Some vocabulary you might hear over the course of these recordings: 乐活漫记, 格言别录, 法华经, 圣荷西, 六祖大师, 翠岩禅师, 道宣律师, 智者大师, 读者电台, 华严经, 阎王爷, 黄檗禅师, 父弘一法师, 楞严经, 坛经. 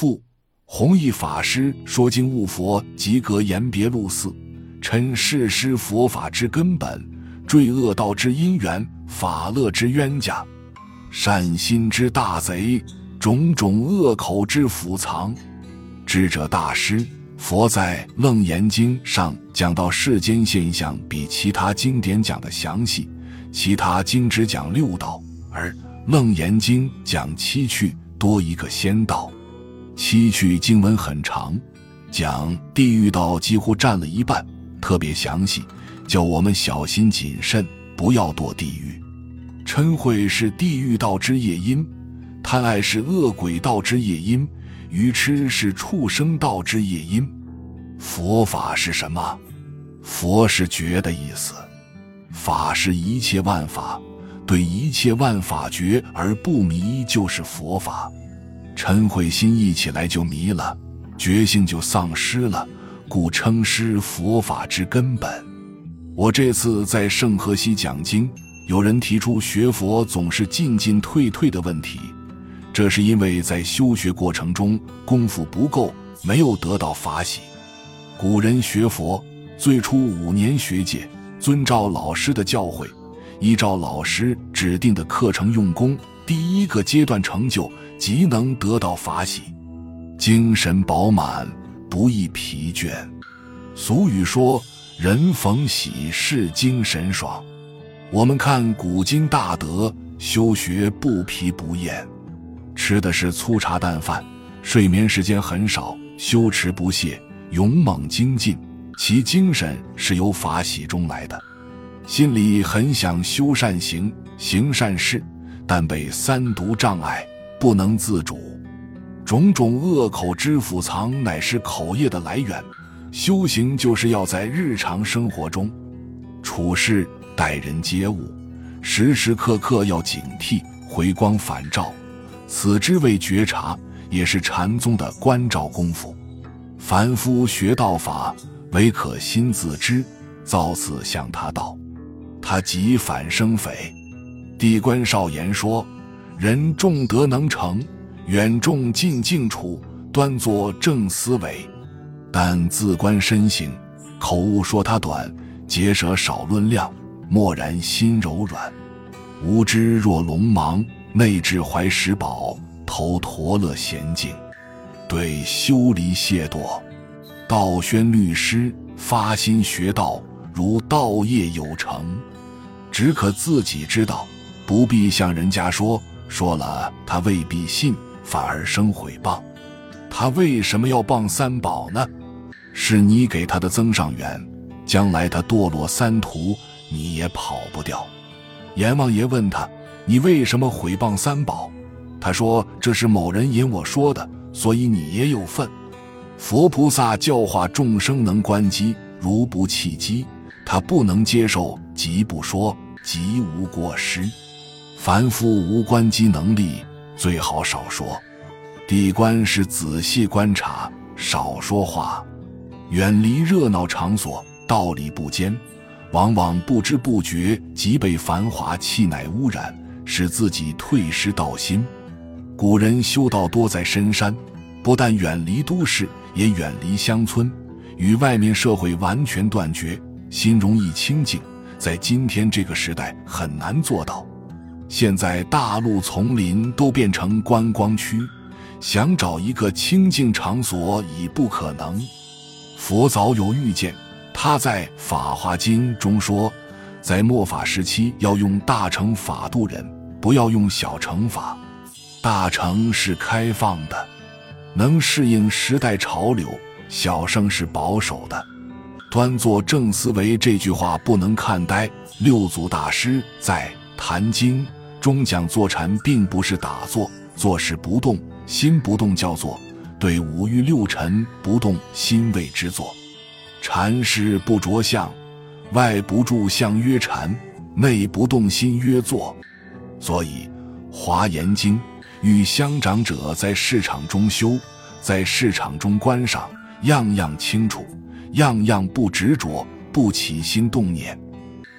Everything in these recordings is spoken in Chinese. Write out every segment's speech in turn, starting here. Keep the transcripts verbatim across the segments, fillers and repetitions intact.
父弘一法师说经悟佛及格言别录四，称世师佛法之根本，坠恶道之因缘，法乐之冤家，善心之大贼，种种恶口之腐藏。智者大师佛在《楞严经》上讲到世间现象比其他经典讲的详细，其他经只讲六道，而《楞严经》讲七趣，多一个仙道。七趣经文很长，讲地狱道几乎占了一半，特别详细，叫我们小心谨慎，不要堕地狱。嗔恚是地狱道之业因，贪爱是恶鬼道之业因，愚痴是畜生道之业因。佛法是什么？佛是觉的意思，法是一切万法，对一切万法觉而不迷，就是佛法。嗔恚心一起来就迷了，觉性就丧失了，故称失佛法之根本。我这次在圣荷西讲经，有人提出学佛总是进进退退的问题，这是因为在修学过程中功夫不够，没有得到法喜。古人学佛最初五年学戒，遵照老师的教诲，依照老师指定的课程用功，第一个阶段成就即能得到法喜，精神饱满，不易疲倦。俗语说，人逢喜事精神爽。我们看古今大德，修学不疲不厌，吃的是粗茶淡饭，睡眠时间很少，修持不懈，勇猛精进，其精神是由法喜中来的。心里很想修善行，行善事，但被三毒障碍，不能自主。种种恶口之腐藏，乃是口业的来源。修行就是要在日常生活中处事待人接物，时时刻刻要警惕，回光返照，此之谓觉察，也是禅宗的关照功夫。凡夫学道法，唯可心自知，造次向他道，他即反生匪。地官少言说，人重德能成，远重近静处，端坐正思维。但自观身形，口误说他短，结舌少论量，默然心柔软。无知若龙芒，内置怀石宝，头陀乐闲静，对修离懈惰。道宣律师发心学道，如道业有成，只可自己知道，不必向人家说，说了他未必信，反而生毁谤。他为什么要谤三宝呢？是你给他的增上缘，将来他堕落三途，你也跑不掉。阎王爷问他，你为什么毁谤三宝？他说，这是某人引我说的，所以你也有份。佛菩萨教化众生，能观机，如不契机，他不能接受，即不说，即无过失。凡夫无观机能力，最好少说。地观是仔细观察，少说话，远离热闹场所，道理不坚，往往不知不觉即被繁华气乃污染，使自己退失道心。古人修道多在深山，不但远离都市，也远离乡村，与外面社会完全断绝，心容易清净，在今天这个时代很难做到。现在大陆丛林都变成观光区，想找一个清净场所已不可能。佛早有预见，他在《法华经》中说，在末法时期要用大乘法度人，不要用小乘法。大乘是开放的，能适应时代潮流，小乘是保守的。端坐正思维这句话不能看呆。六祖大师在《坛经》中讲，坐禅并不是打坐，坐是不动，心不动叫坐，对五欲六尘不动心谓之坐。禅是不着相，外不住相曰禅，内不动心曰坐。所以《华严经》与乡长者在市场中修，在市场中观赏，样样清楚，样样不执着，不起心动念。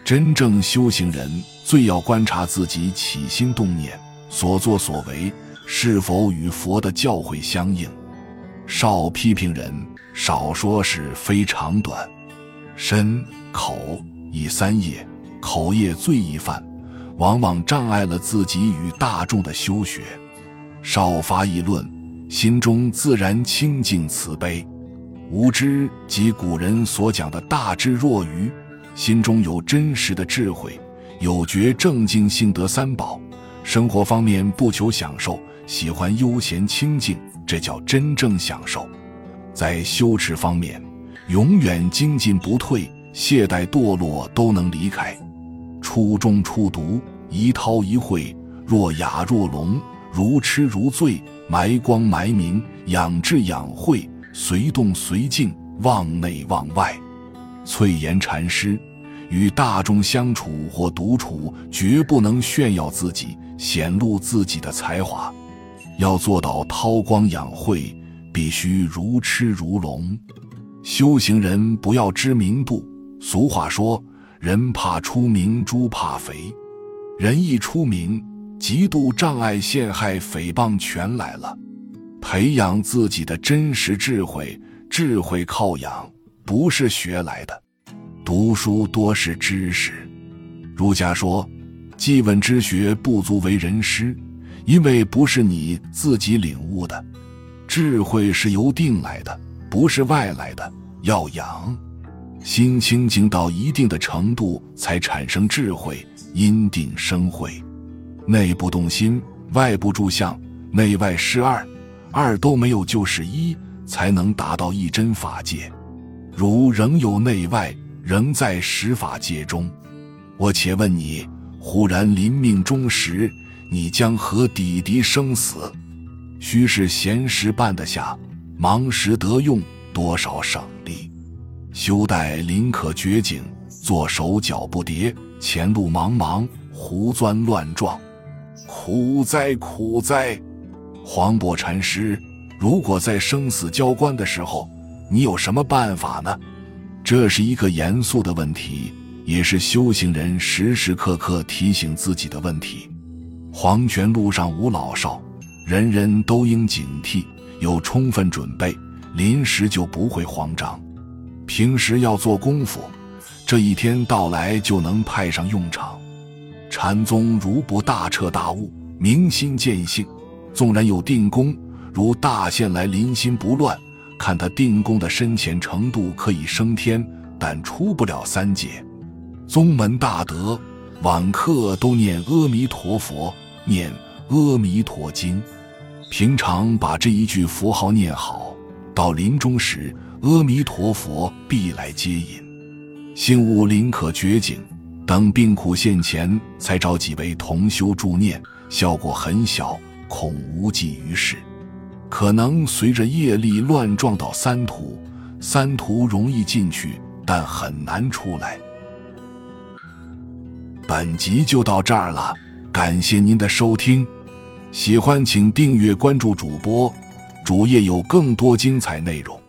真正修行人最要观察自己起心动念，所作所为是否与佛的教诲相应，少批评人，少说是非长短。身、口、以三业，口业最易犯，往往障碍了自己与大众的修学。少发议论，心中自然清净慈悲。无知即古人所讲的大智若愚，心中有真实的智慧，有觉正净，信得三宝。生活方面不求享受，喜欢悠闲清静，这叫真正享受。在修持方面，永远精进不退，懈怠堕落都能离开。初中初读，一韬一会，若哑若聋，如痴如醉，埋光埋明，养智养慧，随动随静，望内望外。翠岩禅师与大众相处或独处，绝不能炫耀自己，显露自己的才华。要做到韬光养晦，必须如痴如聋。修行人不要知名度，俗话说，人怕出名，猪怕肥。人一出名，嫉妒、障碍、陷害、诽谤全来了。培养自己的真实智慧，智慧靠养，不是学来的。读书多是知识。儒家说，记问之学不足为人师，因为不是你自己领悟的。智慧是由定来的，不是外来的，要养。心清净到一定的程度，才产生智慧，因定生慧。内不动心，外不住相，内外是二，二都没有就是一，才能达到一真法界。如仍有内外，仍在十法界中。我且问你，忽然临命终时，你将何抵敌生死？须是闲时办得下，忙时得用，多少省力。修待临可绝境，做手脚不迭，前路茫茫，胡钻乱撞。苦哉苦哉！黄檗禅师，如果在生死交关的时候，你有什么办法呢？这是一个严肃的问题，也是修行人时时刻刻提醒自己的问题。黄泉路上无老少，人人都应警惕，有充分准备，临时就不会慌张。平时要做功夫，这一天到来就能派上用场。禅宗如不大彻大悟，明心见性，纵然有定功，如大限来临心不乱，看他定功的深浅程度可以升天，但出不了三界。宗门大德晚课都念阿弥陀佛，念阿弥陀经，平常把这一句佛号念好，到临终时，阿弥陀佛必来接引。幸悟临可绝境，等病苦现前，才找几位同修助念，效果很小，恐无济于事。可能随着业力乱撞到三途，三途容易进去，但很难出来。本集就到这儿了，感谢您的收听，喜欢请订阅关注主播，主页有更多精彩内容。